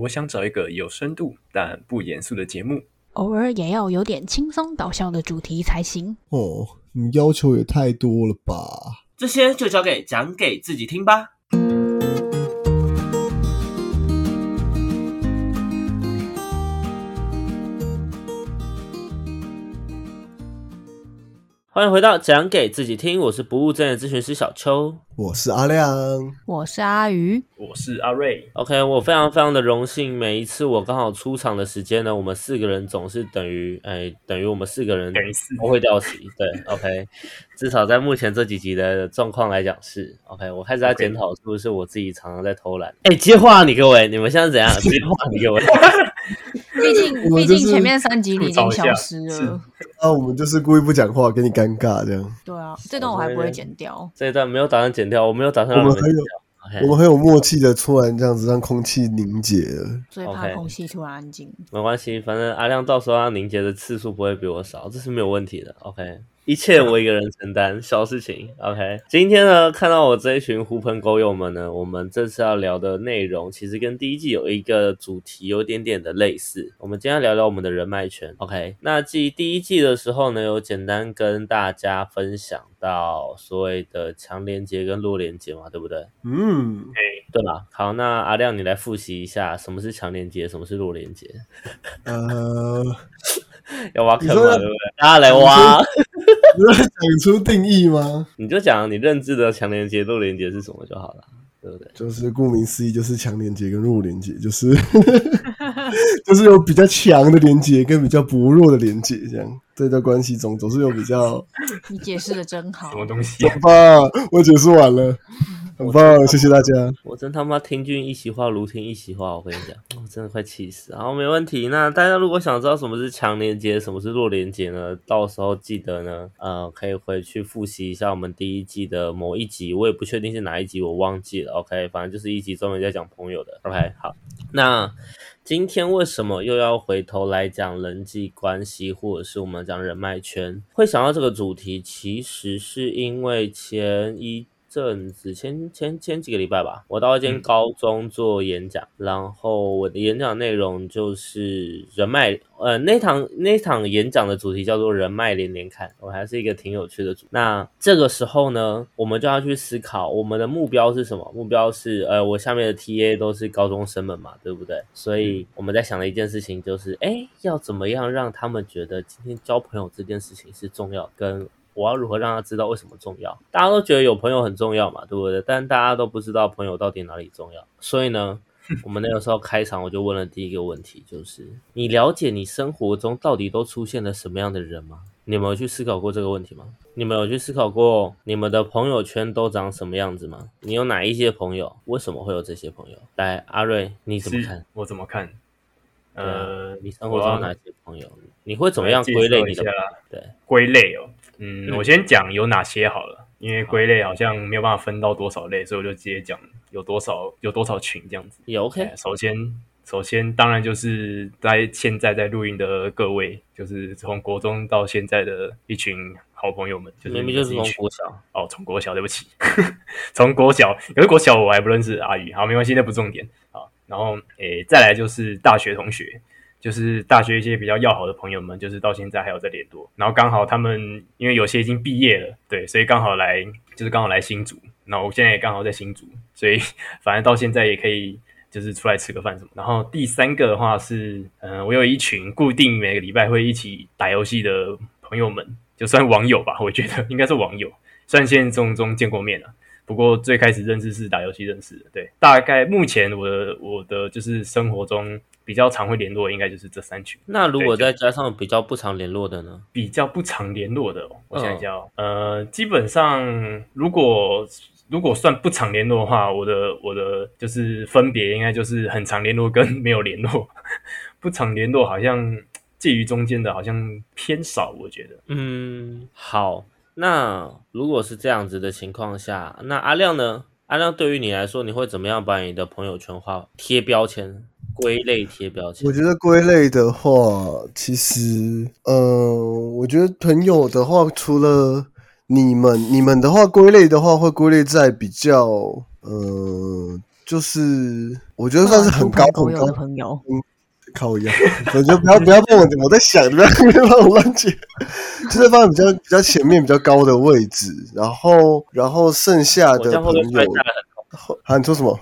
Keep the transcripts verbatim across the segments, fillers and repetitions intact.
我想找一个有深度但不严肃的节目，偶尔也要有点轻松搞笑的主题才行。哦，你要求也太多了吧？这些就交给讲给自己听吧。欢迎回到讲给自己听，我是不务正业咨询师小邱，我是阿亮，我是阿鱼，我是阿瑞。 OK， 我非常非常的荣幸，每一次我刚好出场的时间呢，我们四个人总是等于哎，等于我们四个人都会掉席。对， OK， 至少在目前这几集的状况来讲是 OK。 我开始要检讨是不是我自己常常在偷懒。哎、okay. 欸，接话你各位，你们现在怎样？接话你各位。毕竟，毕竟前面三集你已经消失了。啊，我们就是故意不讲话，给你尴尬这样。对啊，这段我还不会剪掉。这一段没有打算剪掉，我没有打算让你们剪掉。Okay. 我们很有默契的，突然这样子让空气凝结了。最怕空气突然安静。Okay. 没关系，反正阿亮到时候他凝结的次数不会比我少，这是没有问题的。OK。一切我一个人承担，小事情。 OK， 今天呢，看到我这一群狐朋狗友们呢，我们这次要聊的内容其实跟第一季有一个主题有点点的类似。我们今天要聊聊我们的人脉圈。 OK， 那继第一季的时候呢，有简单跟大家分享到所谓的强连结跟弱连结嘛，对不对？嗯，对吧？好，那阿亮你来复习一下什么是强连结，什么是弱连结。呃要挖坑嘛，对不对？大家来挖。你要讲出定义吗？你就讲你认知的强连结、弱连结是什么就好了，对不对？就是顾名思义，就是强连结跟弱连结，就是就是有比较强的连结跟比较薄弱的连结，这样对的关系总总是有比较。你解释的真好。什么东西、啊？很棒，我解释完了，很棒，谢谢大家。我真他妈听君一席话，如听一席话，我跟你讲，我真的快气死。然后没问题。那大家如果想知道什么是强连结，什么是弱连结呢？到时候记得呢，呃，可以回去复习一下我们第一季的某一集，我也不确定是哪一集，我忘记了。OK， 反正就是一集专门在讲朋友的。OK， 好，那。今天为什么又要回头来讲人际关系，或者是我们讲人脉圈？会想到这个主题，其实是因为前一阵子前前前几个礼拜吧，我到一间高中做演讲，嗯、然后我的演讲内容就是人脉，呃，那堂那堂演讲的主题叫做人脉连连看，我还是一个挺有趣的主题。那这个时候呢，我们就要去思考我们的目标是什么？目标是，呃，我下面的 T A 都是高中生们嘛，对不对？所以我们在想的一件事情就是，哎，要怎么样让他们觉得今天交朋友这件事情是重要跟。我要如何让他知道为什么重要？大家都觉得有朋友很重要嘛，对不对？但大家都不知道朋友到底哪里重要。所以呢，我们那个时候开场我就问了第一个问题，就是你了解你生活中到底都出现了什么样的人吗？你们有去思考过这个问题吗？你们有去思考过你们的朋友圈都长什么样子吗？你有哪一些朋友？为什么会有这些朋友？来，阿瑞，你怎么看？我怎么看？呃，你生活中有哪些朋友？你会怎么样归类你的朋友？对，归类哦。嗯，我先讲有哪些好了，因为归类好像没有办法分到多少类，所以我就直接讲有多少有多少群这样子。也 OK。首先，首先当然就是在现在在录音的各位，就是从国中到现在的一群好朋友们，就是明明就是从国小哦，从国小，对不起，从国小，可是国小我还不认识阿宇，好，没关系，那不重点啊。然后诶，再来就是大学同学。就是大学一些比较要好的朋友们，就是到现在还有在联络，然后刚好他们因为有些已经毕业了，对，所以刚好来就是刚好来新竹，那我现在也刚好在新竹，所以反正到现在也可以就是出来吃个饭什么。然后第三个的话是，嗯、呃，我有一群固定每个礼拜会一起打游戏的朋友们，就算网友吧，我觉得应该是网友，虽然现实中见过面了、啊。不过最开始认识是打游戏认识的，对，大概目前我的我的就是生活中比较常会联络的应该就是这三群。那如果再加上比较不常联络的呢？比较不常联络的、哦，我想一下、哦，呃，基本上如果如果算不常联络的话，我的我的就是分别应该就是很常联络跟没有联络，不常联络好像介于中间的，好像偏少，我觉得。嗯，好。那如果是这样子的情况下，那阿亮呢？阿亮对于你来说，你会怎么样把你的朋友圈化贴标签、归类贴标签？我觉得归类的话，其实，呃，我觉得朋友的话，除了你们，你们的话归类的话，会归类在比较，呃，就是我觉得算是很高朋友的朋友，嗯，靠一样，我觉得不要不要问我，我在想，不要不要帮我乱解，就是放在比较比较前面比较高的位置，然后然后剩下的朋友，我这样会不会摔下来很痛？啊，你说什么？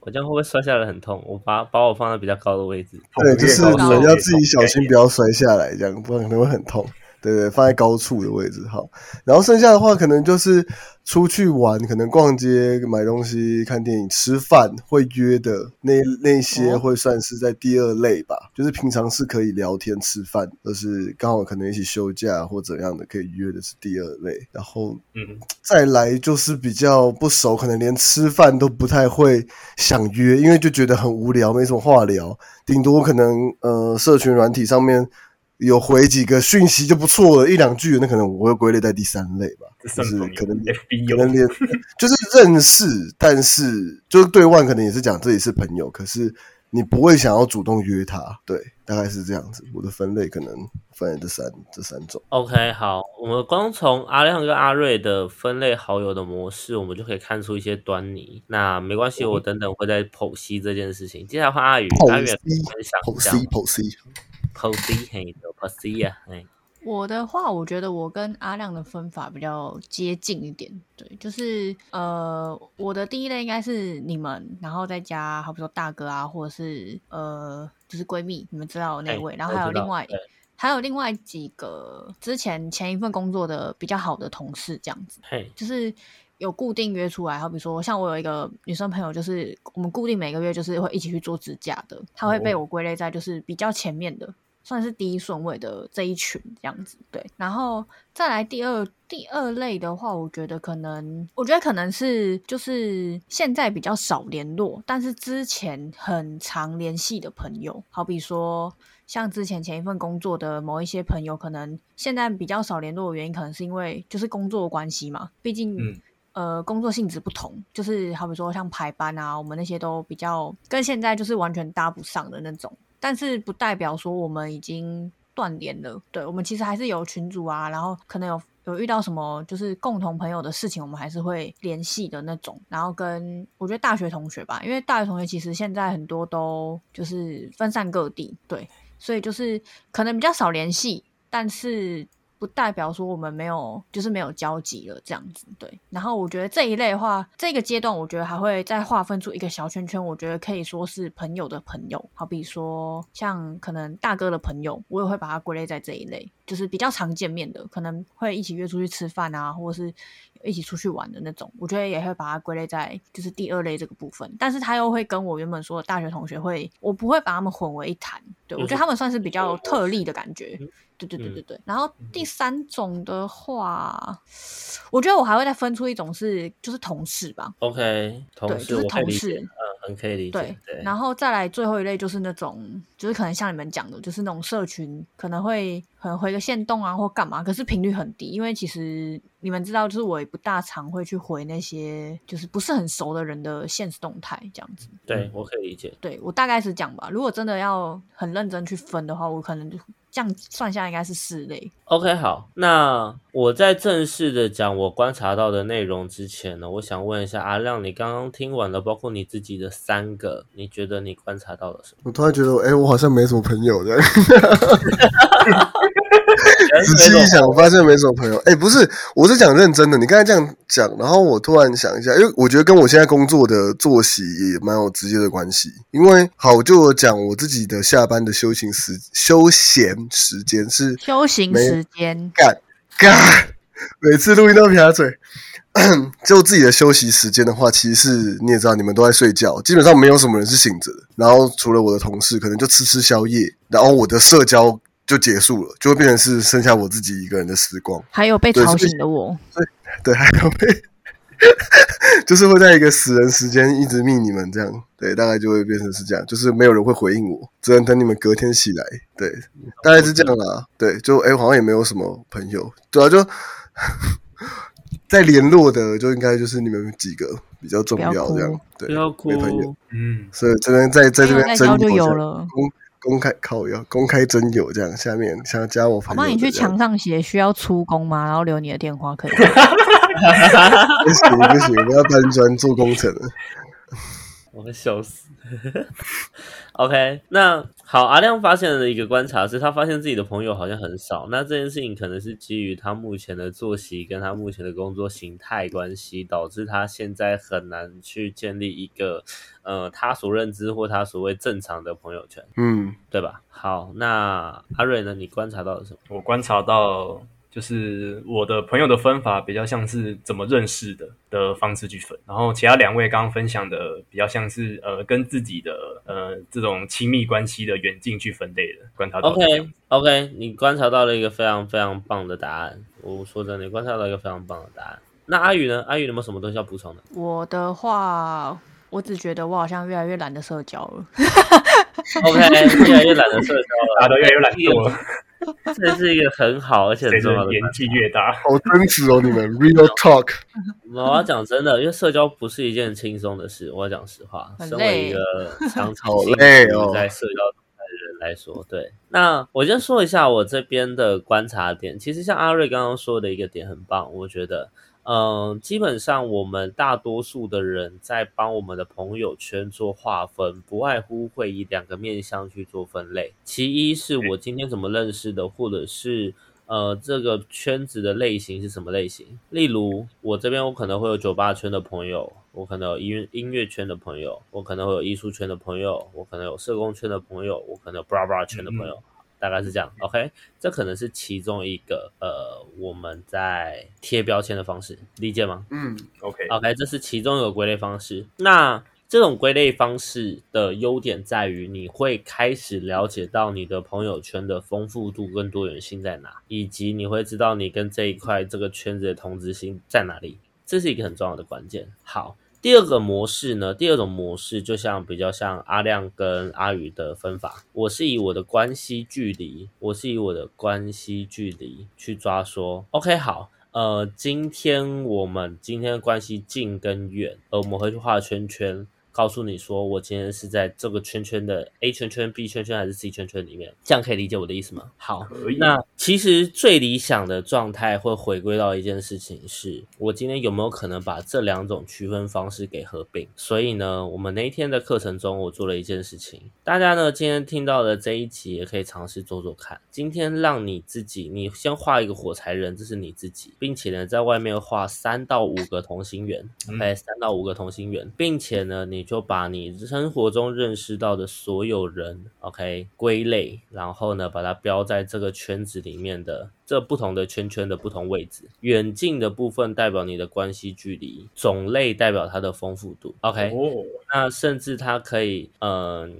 我这样会不会摔下来很痛？我把把我放在比较高的位置，对，就是你们要自己小心，不要摔下来，这样不然可能会很痛。对对，放在高处的位置好。然后剩下的话，可能就是出去玩，可能逛街、买东西、看电影、吃饭，会约的那那些会算是在第二类吧。哦、就是平常是可以聊天、吃饭，就是刚好可能一起休假或怎样的可以约的是第二类。然后，嗯，再来就是比较不熟，可能连吃饭都不太会想约，因为就觉得很无聊，没什么话聊。顶多可能呃，社群软体上面。有回几个讯息就不错了，一两句那可能我会归类在第三类吧，就是可能可能连就是认识，但是就是对外可能也是讲这里是朋友，可是你不会想要主动约他，对，大概是这样子。我的分类可能分类这三这三种。OK， 好，我们光从阿亮跟阿瑞的分类好友的模式，我们就可以看出一些端倪。那没关系，我等等会再剖析这件事情。接下来换阿宇，阿宇分享剖析剖析。剖析嘿，剖析啊嘿。我的话，我觉得我跟阿亮的分法比较接近一点，对，就是呃，我的第一类应该是你们，然后再加，好比说大哥啊，或者是呃，就是闺蜜，你们知道的那位，然后还有另外。还有另外几个之前前一份工作的比较好的同事这样子， hey. 就是有固定约出来，好比说像我有一个女生朋友，就是我们固定每个月就是会一起去做指甲的，她会被我归类在就是比较前面的， oh. 算是第一顺位的这一群这样子，对。然后再来第二第二类的话，我觉得可能我觉得可能是就是现在比较少联络，但是之前很常联系的朋友，好比说。像之前前一份工作的某一些朋友，可能现在比较少联络的原因，可能是因为就是工作关系嘛。毕竟、嗯，呃，工作性质不同，就是好比说像排班啊，我们那些都比较跟现在就是完全搭不上的那种。但是不代表说我们已经断联了，对，我们其实还是有群组啊，然后可能有。有遇到什么就是共同朋友的事情，我们还是会联系的那种。然后跟我觉得大学同学吧，因为大学同学其实现在很多都就是分散各地，对，所以就是可能比较少联系，但是不代表说我们没有就是没有交集了这样子，对。然后我觉得这一类的话，这个阶段我觉得还会再划分出一个小圈圈，我觉得可以说是朋友的朋友，好比说像可能大哥的朋友，我也会把它归类在这一类，就是比较常见面的，可能会一起约出去吃饭啊，或者是一起出去玩的那种，我觉得也会把它归类在就是第二类这个部分。但是他又会跟我原本说的大学同学会，我不会把他们混为一谈，对，我觉得他们算是比较特例的感觉，对对对对对。然后第三种的话，我觉得我还会再分出一种是就是同事吧 ，OK， 同事，对，就是同事，嗯，很可以理解，对。对，然后再来最后一类就是那种就是可能像你们讲的，就是那种社群可能会可能回个限动啊或干嘛，可是频率很低，因为其实你们知道，就是我也不大常会去回那些就是不是很熟的人的限时动态这样子。对，我可以理解。对，我大概是讲吧，如果真的要很认真去分的话，我可能就。这样算下应该是四类。 OK， 好，那我在正式的讲我观察到的内容之前呢，我想问一下阿亮，你刚刚听完了包括你自己的三个，你觉得你观察到了什么？我突然觉得哎、欸，我好像没什么朋友的仔细一想我发现没什么朋友。哎、欸，不是，我是讲认真的，你刚才这样讲，然后我突然想一下，因为我觉得跟我现在工作的作息也蛮有直接的关系。因为好，就我讲我自己的下班的休闲时休闲时间是休闲时间，干干，每次录音都撇嘴。就自己的休息时间的话，其实是你也知道，你们都在睡觉，基本上没有什么人是醒着的。然后除了我的同事，可能就吃吃宵夜，然后我的社交。就结束了，就会变成是剩下我自己一个人的时光，还有被吵醒的我，对，对，还有被，就是会在一个死人时间一直密你们这样，对，大概就会变成是这样，就是没有人会回应我，只能等你们隔天起来，对，大概是这样啦，对，就哎、欸，好像也没有什么朋友，主要、啊、就在联络的就应该就是你们几个比较重要这样，对，没朋友，嗯，所以这边在在这边真就有了。公开靠友，公开真友这样。下面想要加我朋友，我帮你去墙上写需要出工吗？然后留你的电话可以。不行不行，我要搬砖做工程了。我会笑死。OK， 那好，阿亮发现了一个观察是他发现自己的朋友好像很少，那这件事情可能是基于他目前的作息跟他目前的工作形态关系，导致他现在很难去建立一个呃他所认知或他所谓正常的朋友圈，嗯，对吧？好，那阿瑞呢，你观察到了什么？我观察到就是我的朋友的分法比较像是怎么认识的的方式去分，然后其他两位刚刚分享的比较像是呃跟自己的呃这种亲密关系的远近去分类的。观察到 OK OK， 你观察到了一个非常非常棒的答案。我说真的，你观察到一个非常棒的答案。那阿宇呢？阿宇有没有什么东西要补充的？我的话，我只觉得我好像越来越懒得社交了。OK， 越来越懒得社交了，大家都越来越懒惰了。这是一个很好而且很重要的年纪越大好真实哦，你们 real talk。 我要讲真的，因为社交不是一件轻松的事，我要讲实话，身为一个常常在社交的人来说，对。那我先说一下我这边的观察点，其实像阿瑞刚刚说的一个点很棒，我觉得嗯，基本上我们大多数的人在帮我们的朋友圈做划分，不外乎会以两个面向去做分类。其一是我今天怎么认识的，或者是呃这个圈子的类型是什么类型。例如我这边我可能会有酒吧圈的朋友，我可能有音音乐圈的朋友，我可能会有艺术圈的朋友，我可能有社工圈的朋友，我可能有 bra bra 圈的朋友。嗯，大概是这样 ，OK， 这可能是其中一个呃，我们在贴标签的方式，理解吗？嗯 ，OK，OK，、okay, 这是其中一个归类方式。那这种归类方式的优点在于，你会开始了解到你的朋友圈的丰富度跟多元性在哪，以及你会知道你跟这一块这个圈子的同质性在哪里，这是一个很重要的关键。好。第二个模式呢，第二种模式就像比较像阿亮跟阿宇的分法，我是以我的关系距离，我是以我的关系距离去抓说 OK 好，呃，今天我们今天的关系近跟远，呃，我们会去画圈圈，告诉你说我今天是在这个圈圈的 A 圈圈 B 圈圈还是 C 圈圈里面，这样可以理解我的意思吗？好，那其实最理想的状态会回归到一件事情，是我今天有没有可能把这两种区分方式给合并。所以呢，我们那一天的课程中我做了一件事情，大家呢今天听到的这一集也可以尝试做做看，今天让你自己你先画一个火柴人，这是你自己，并且呢在外面画三到五个同心圆，哎，三到五个同心圆，并且呢你你就把你生活中认识到的所有人 OK 归类，然后呢把它标在这个圈子里面的这不同的圈圈的不同位置。远近的部分代表你的关系距离，种类代表它的丰富度 OK、oh. 那甚至它可以嗯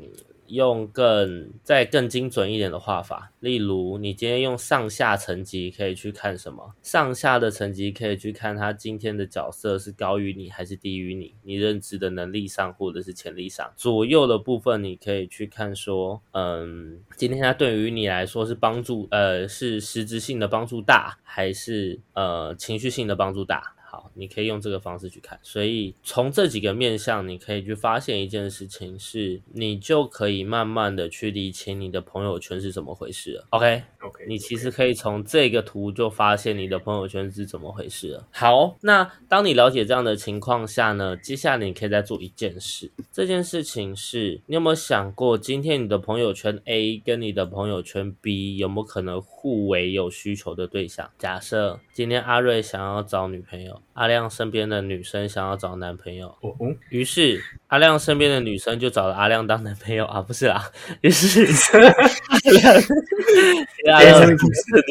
用更再更精准一点的画法，例如你今天用上下层级可以去看什么，上下的层级可以去看他今天的角色是高于你还是低于你，你认知的能力上或者是潜力上。左右的部分你可以去看说嗯，今天他对于你来说是帮助呃是实质性的帮助大，还是呃情绪性的帮助大。好，你可以用这个方式去看。所以从这几个面向你可以去发现一件事情，是你就可以慢慢的去理清你的朋友圈是怎么回事了 OK OK， 你其实可以从这个图就发现你的朋友圈是怎么回事了。好，那当你了解这样的情况下呢，接下来你可以再做一件事，这件事情是你有没有想过今天你的朋友圈 A 跟你的朋友圈 B 有没有可能互为有需求的对象。假设今天阿瑞想要找女朋友，阿亮身边的女生想要找男朋友，于是阿亮身边的女生就找了阿亮当男朋友啊，不是啦，于是阿亮的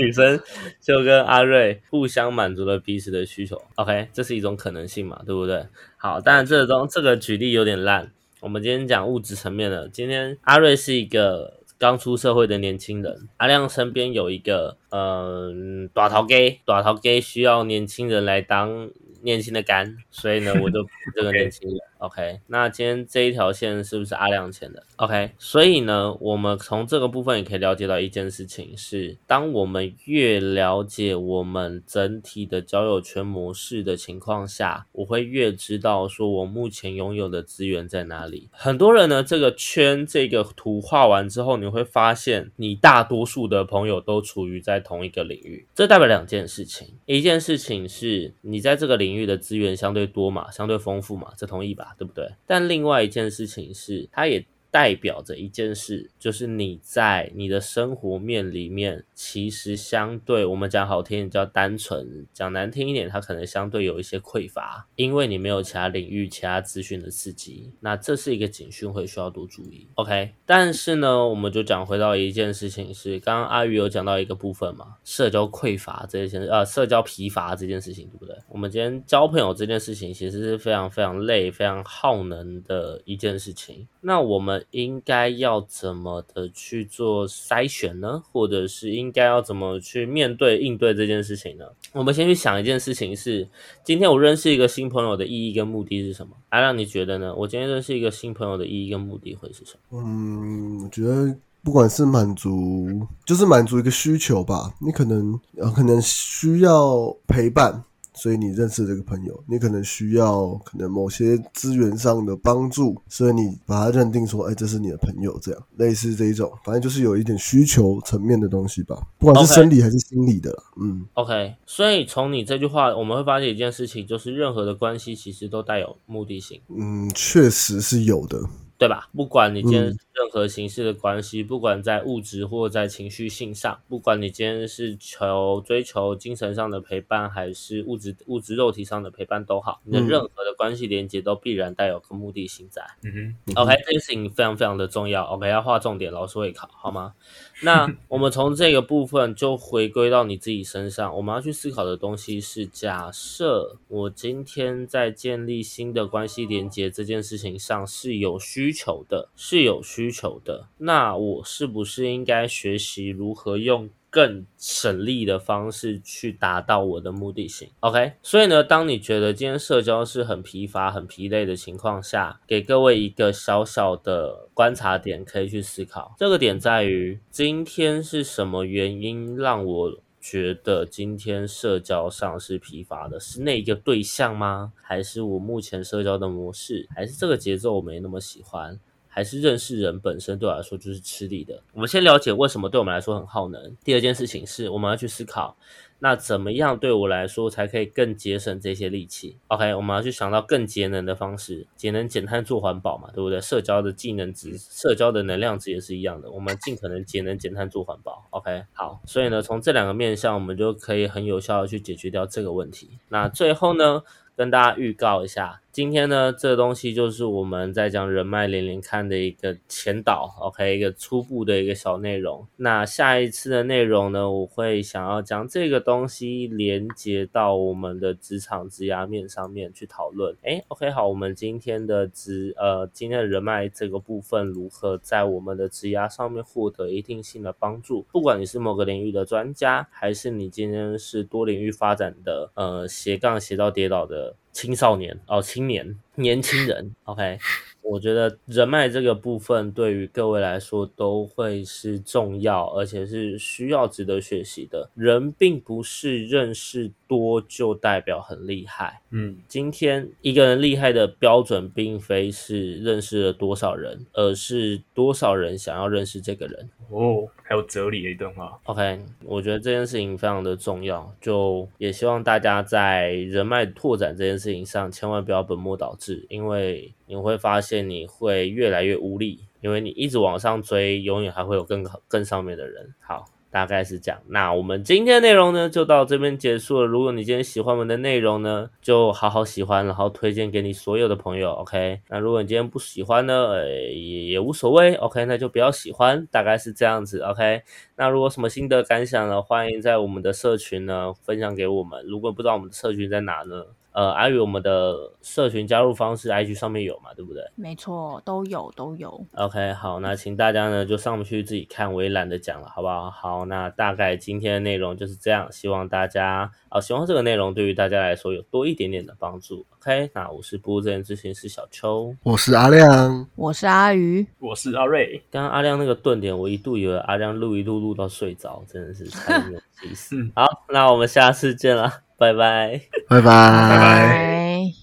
女生就跟阿瑞互相满足了彼此的需求 OK， 这是一种可能性嘛，对不对？好，当然这种这个举例有点烂，我们今天讲物质层面了。今天阿瑞是一个刚出社会的年轻人，阿亮身边有一个嗯，大头鸡，大头鸡需要年轻人来当年轻的肝，所以呢我就这个年轻人OK， 那今天这一条线是不是阿亮牵的 OK， 所以呢我们从这个部分也可以了解到一件事情，是当我们越了解我们整体的交友圈模式的情况下，我会越知道说我目前拥有的资源在哪里。很多人呢这个圈这个图画完之后，你会发现你大多数的朋友都处于在同一个领域，这代表两件事情。一件事情是你在这个领域的资源相对多嘛，相对丰富嘛，这同意吧？啦，对不对？但另外一件事情是，它也代表着一件事，就是你在你的生活面里面，其实相对我们讲好听点叫单纯，讲难听一点，它可能相对有一些匮乏，因为你没有其他领域其他资讯的刺激，那这是一个警讯，会需要多注意。 OK， 但是呢我们就讲回到一件事情，是刚刚阿宇有讲到一个部分嘛，社交匮乏这件呃社交疲乏这件事情，对不对？我们今天交朋友这件事情其实是非常非常累非常耗能的一件事情，那我们应该要怎么的去做筛选呢？或者是应该要怎么去面对应对这件事情呢？我们先去想一件事情是，今天我认识一个新朋友的意义跟目的是什么？阿亮，你觉得呢？我今天认识一个新朋友的意义跟目的会是什么？嗯，我觉得不管是满足，就是满足一个需求吧。你可能、呃、可能需要陪伴，所以你认识这个朋友，你可能需要可能某些资源上的帮助，所以你把它认定说，哎、欸，这是你的朋友，这样类似这一种，反正就是有一点需求层面的东西吧，不管是生理还是心理的啦。Okay. 嗯 ，OK， 所以从你这句话，我们会发现一件事情，就是任何的关系其实都带有目的性。嗯，确实是有的。对吧？不管你今天任何形式的关系、嗯、不管在物质或在情绪性上，不管你今天是求追求精神上的陪伴，还是物质物质肉体上的陪伴都好，你的任何的关系连结都必然带有个目的性在。嗯哼。OK， 这件事情非常非常的重要。OK， 要画重点，老师会考，好吗？那我们从这个部分就回归到你自己身上，我们要去思考的东西是，假设我今天在建立新的关系连结这件事情上是有需需求的是有需求的，那我是不是应该学习如何用更省力的方式去达到我的目的性 ？OK， 所以呢，当你觉得今天社交是很疲乏、很疲累的情况下，给各位一个小小的观察点，可以去思考。这个点在于，今天是什么原因让我觉得今天社交上是疲乏的，是那一个对象吗？还是我目前社交的模式？还是这个节奏我没那么喜欢？还是认识人本身对我来说就是吃力的？我们先了解为什么对我们来说很耗能。第二件事情是，我们要去思考，那怎么样对我来说才可以更节省这些力气 ？OK， 我们要去想到更节能的方式，节能减碳做环保嘛，对不对？社交的技能值、社交的能量值也是一样的，我们尽可能节能减碳做环保。OK， 好，所以呢，从这两个面向，我们就可以很有效的去解决掉这个问题。那最后呢，跟大家预告一下，今天呢，这东西就是我们在讲人脉连连看的一个前导 ，OK， 一个初步的一个小内容。那下一次的内容呢，我会想要将这个东西连接到我们的职场职涯面上面去讨论。哎 ，OK， 好，我们今天的职呃今天的人脉这个部分如何在我们的职涯上面获得一定性的帮助？不管你是某个领域的专家，还是你今天是多领域发展的呃斜杠斜到跌倒的青少年哦，青年年轻人 ，OK， 我觉得人脉这个部分对于各位来说都会是重要，而且是需要值得学习的。人并不是认识多就代表很厉害，嗯，今天一个人厉害的标准并非是认识了多少人，而是多少人想要认识这个人。哦，还有哲理的一段话。OK， 我觉得这件事情非常的重要，就也希望大家在人脉拓展这件事情上，千万不要本末倒置。因为你会发现你会越来越无力，因为你一直往上追，永远还会有更更上面的人。好，大概是这样。那我们今天的内容呢，就到这边结束了。如果你今天喜欢我们的内容呢，就好好喜欢，然后推荐给你所有的朋友。OK， 那如果你今天不喜欢呢，呃、也也无所谓。OK， 那就不要喜欢，大概是这样子。OK， 那如果什么心得感想呢，欢迎在我们的社群呢分享给我们。如果不知道我们的社群在哪呢？呃，阿宇，我们的社群加入方式 I G 上面有嘛，对不对？没错，都有都有。OK， 好，那请大家呢就上去自己看，我也懒得讲了，好不好？好，那大概今天的内容就是这样，希望大家啊、哦，希望这个内容对于大家来说有多一点点的帮助。OK， 那我是不务正业咨询师小邱，我是阿亮，我是阿宇，我是阿瑞。刚刚阿亮那个顿点，我一度以为阿亮录一录录到睡着，真的是太没有意思。好，那我们下次见了。拜拜，拜拜，拜拜。